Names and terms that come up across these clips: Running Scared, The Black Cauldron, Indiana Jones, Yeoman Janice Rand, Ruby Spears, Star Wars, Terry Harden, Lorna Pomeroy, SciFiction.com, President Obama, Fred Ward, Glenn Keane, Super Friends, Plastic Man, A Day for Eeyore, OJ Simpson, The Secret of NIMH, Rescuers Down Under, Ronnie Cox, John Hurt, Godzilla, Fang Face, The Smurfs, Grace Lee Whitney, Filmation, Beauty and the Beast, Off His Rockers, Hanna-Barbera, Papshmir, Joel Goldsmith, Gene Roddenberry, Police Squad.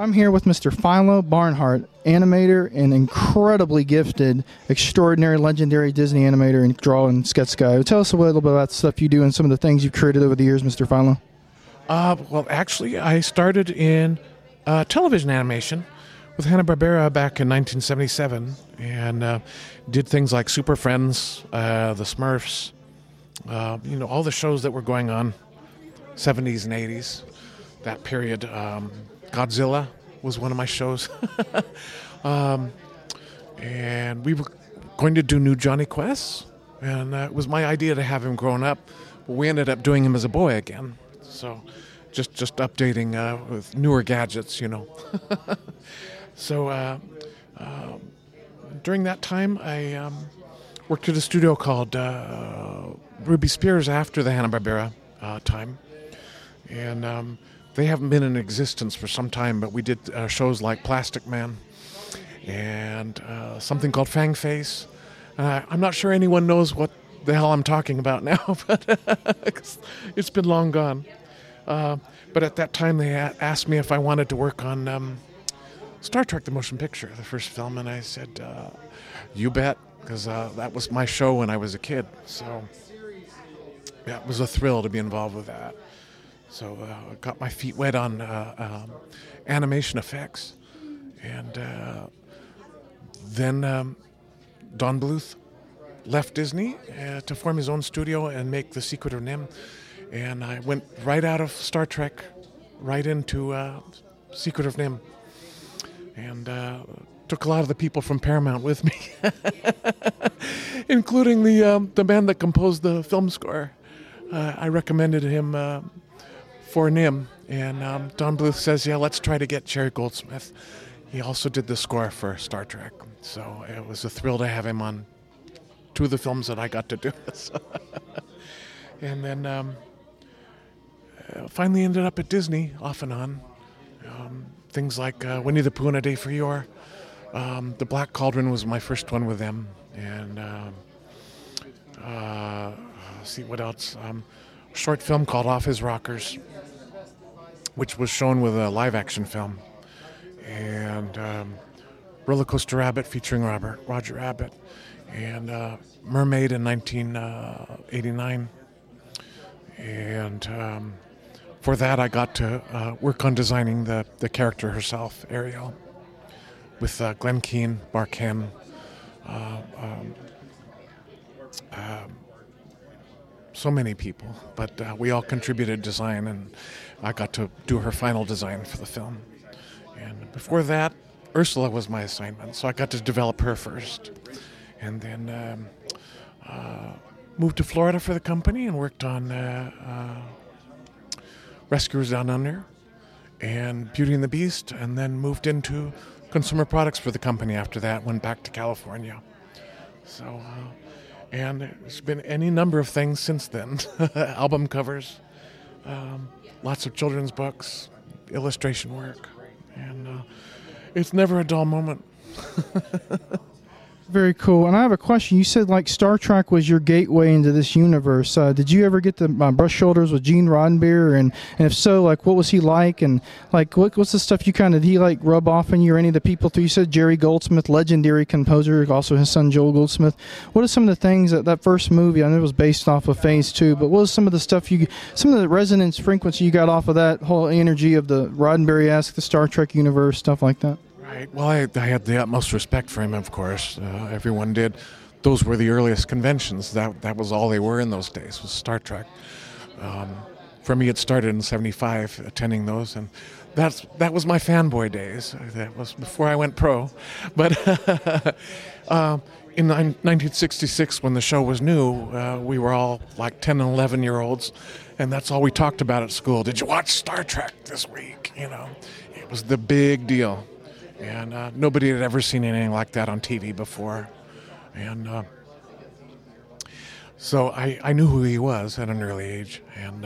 I'm here with Mr. Philo Barnhart, animator and incredibly gifted, extraordinary, legendary Disney animator and draw and sketch guy. Tell us a little bit about the stuff you do and some of the things you've created over the years, Mr. Philo. Well, actually, I started in television animation with Hanna-Barbera back in 1977 and did things like Super Friends, The Smurfs, all the shows that were going on, 70s and 80s, that period. Godzilla was one of my shows. And we were going to do new Johnny Quest, and it was my idea to have him grown up, but we ended up doing him as a boy again. So just updating with newer gadgets, So during that time, I worked at a studio called Ruby Spears after the Hanna-Barbera time. And they haven't been in existence for some time, but we did shows like Plastic Man and something called Fang Face. I'm not sure anyone knows what the hell I'm talking about now, but it's been long gone. But at that time, they asked me if I wanted to work on Star Trek: The Motion Picture, the first film, and I said, "You bet," because that was my show when I was a kid. So yeah, it was a thrill to be involved with that. So I got my feet wet on animation effects, and then Don Bluth left Disney to form his own studio and make The Secret of NIMH, and I went right out of Star Trek, right into Secret of NIMH. And took a lot of the people from Paramount with me, including the man that composed the film score. I recommended him for NIMH, and Don Bluth says, "Yeah, let's try to get Jerry Goldsmith." He also did the score for Star Trek, so it was a thrill to have him on two of the films that I got to do. And then finally ended up at Disney off and on. Things like Winnie the Pooh and A Day for Eeyore. The Black Cauldron was my first one with them. And see what else. A short film called Off His Rockers, which was shown with a live action film. And Roller Coaster Rabbit featuring Roger Rabbit. And Mermaid in 1989. And for that, I got to work on designing the character herself, Ariel, with Glenn Keane, Mark Henn, so many people. But we all contributed design, and I got to do her final design for the film. And before that, Ursula was my assignment, so I got to develop her first. And then moved to Florida for the company and worked on Rescuers Down Under, and Beauty and the Beast, and then moved into consumer products for the company after that, went back to California. So, and it's been any number of things since then. Album covers, lots of children's books, illustration work, and it's never a dull moment. Very cool. And I have a question. You said like Star Trek was your gateway into this universe. Did you ever get to brush shoulders with Gene Roddenberry? And if so, like what was he like? And like what's the stuff you kind of, did he like rub off on you or any of the people through? You said Jerry Goldsmith, legendary composer, also his son Joel Goldsmith. What are some of the things that first movie, I know it was based off of Phase 2, but what was some of the stuff some of the resonance frequency you got off of that whole energy of the Roddenberry-esque, the Star Trek universe, stuff like that? Right. Well, I had the utmost respect for him, of course. Everyone did. Those were the earliest conventions. That was all they were in those days, was Star Trek. For me, it started in 1975, attending those. And that was my fanboy days. That was before I went pro. But in 1966, when the show was new, we were all like 10 and 11-year-olds. And that's all we talked about at school. Did you watch Star Trek this week? It was the big deal. And nobody had ever seen anything like that on TV before. And so I knew who he was at an early age. And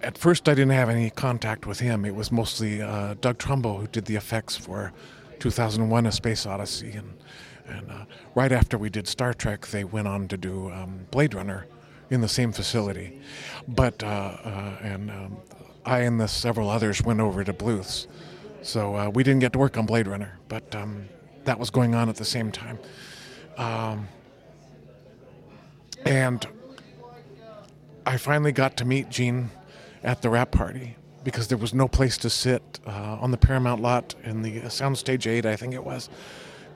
at first I didn't have any contact with him. It was mostly Doug Trumbull who did the effects for 2001, A Space Odyssey. And right after we did Star Trek, they went on to do Blade Runner in the same facility. But I and the several others went over to Bluth's. So we didn't get to work on Blade Runner, but that was going on at the same time. And I finally got to meet Gene at the wrap party because there was no place to sit on the Paramount lot in the Soundstage 8, I think it was.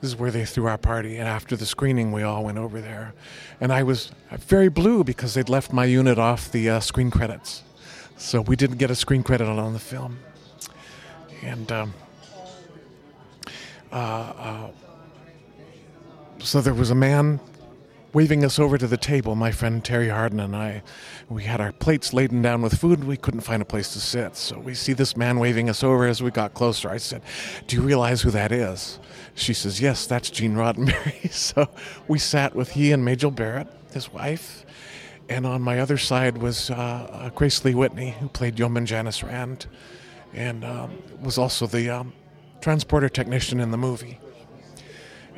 This is where they threw our party, and after the screening, we all went over there. And I was very blue because they'd left my unit off the screen credits. So we didn't get a screen credit on the film. And so there was a man waving us over to the table, my friend Terry Harden and I. We had our plates laden down with food. We couldn't find a place to sit. So we see this man waving us over as we got closer. I said, "Do you realize who that is?" She says, "Yes, that's Gene Roddenberry." So we sat with he and Majel Barrett, his wife. And on my other side was Grace Lee Whitney, who played Yeoman Janice Rand and was also the transporter technician in the movie.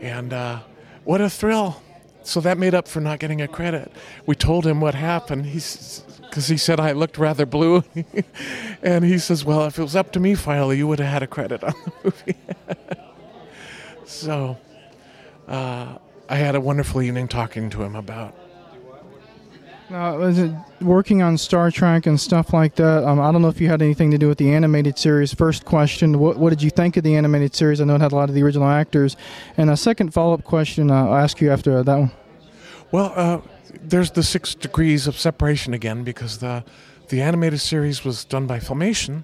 And what a thrill. So that made up for not getting a credit. We told him what happened. Because he said I looked rather blue. And he says, "Well, if it was up to me, Philo, you would have had a credit on the movie." So I had a wonderful evening talking to him about. Now, was it working on Star Trek and stuff like that? I don't know if you had anything to do with the animated series. First question, what did you think of the animated series? I know it had a lot of the original actors. And a second follow-up question, I'll ask you after that one. Well, there's the 6 degrees of separation again, because the animated series was done by Filmation,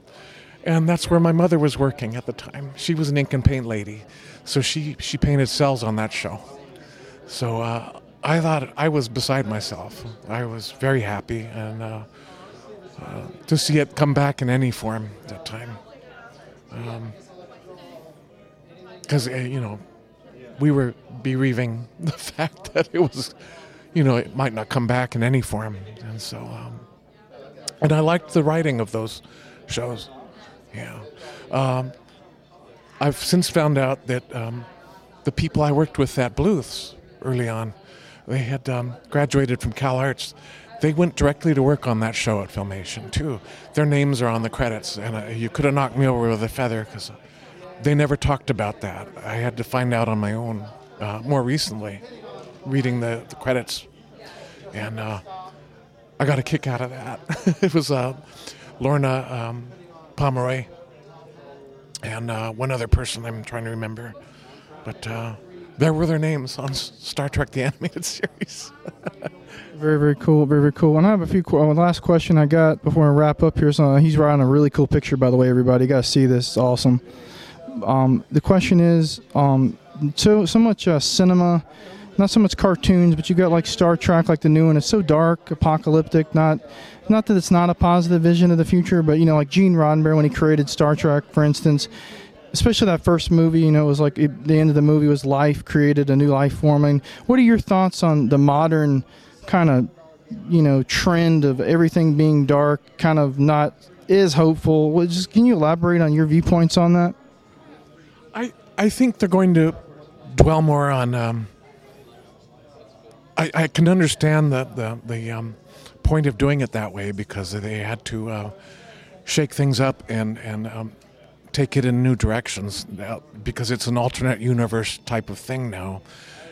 and that's where my mother was working at the time. She was an ink and paint lady, so she painted cells on that show. So I thought I was beside myself. I was very happy and to see it come back in any form at that time. Because, you know, we were bereaving the fact that it was, you know, it might not come back in any form. And so, and I liked the writing of those shows. Yeah. I've since found out that the people I worked with at Bluth's early on, they had graduated from Cal Arts. They went directly to work on that show at Filmation, too. Their names are on the credits, and you could have knocked me over with a feather because they never talked about that. I had to find out on my own more recently, reading the credits. And I got a kick out of that. It was Lorna Pomeroy and one other person I'm trying to remember. But... there were their names on Star Trek: The Animated Series. Very, very cool. Very, very cool. And I have a few. Last question I got before I wrap up here. So he's writing a really cool picture, by the way. Everybody, you gotta see this. It's awesome. The question is, so much cinema, not so much cartoons, but you got like Star Trek, like the new one. It's so dark, apocalyptic. Not that it's not a positive vision of the future, but you know, like Gene Roddenberry when he created Star Trek, for instance. Especially that first movie, you know, it was like the end of the movie was life created, a new life forming. What are your thoughts on the modern kind of, you know, trend of everything being dark, kind of not is hopeful? Well, just can you elaborate on your viewpoints on that? I think they're going to dwell more on. I can understand the point of doing it that way because they had to shake things up and. Take it in new directions now, because it's an alternate universe type of thing now,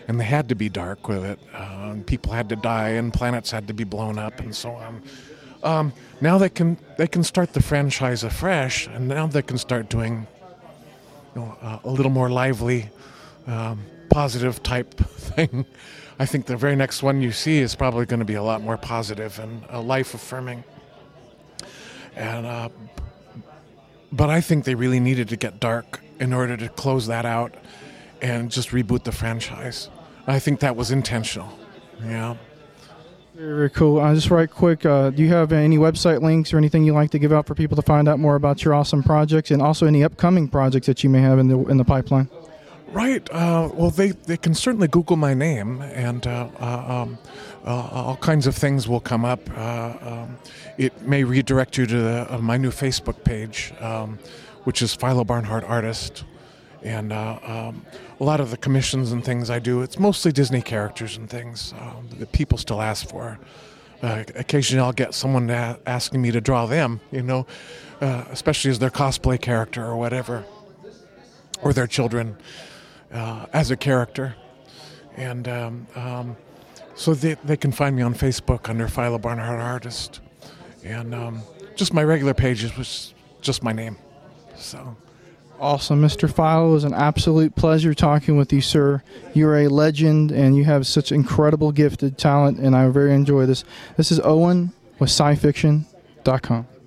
and they had to be dark with it. And people had to die, and planets had to be blown up, and so on. Now they can start the franchise afresh, and now they can start doing, you know, a little more lively, positive type thing. I think the very next one you see is probably going to be a lot more positive and life affirming. And. But I think they really needed to get dark in order to close that out and just reboot the franchise. I think that was intentional. Yeah. Very, very cool. Just right quick, do you have any website links or anything you like to give out for people to find out more about your awesome projects and also any upcoming projects that you may have in the pipeline? Right. Well, they can certainly Google my name, and all kinds of things will come up. It may redirect you to my new Facebook page, which is Philo Barnhart Artist. And a lot of the commissions and things I do, it's mostly Disney characters and things that people still ask for. Occasionally I'll get someone asking me to draw them, you know, especially as their cosplay character or whatever. or their children as a character. And so they can find me on Facebook under Philo Barnhart Artist. And just my regular pages was just my name. So. Awesome, Mr. Philo. It was an absolute pleasure talking with you, sir. You're a legend, and you have such incredible gifted talent, and I very enjoy this. This is Owen with SciFiction.com.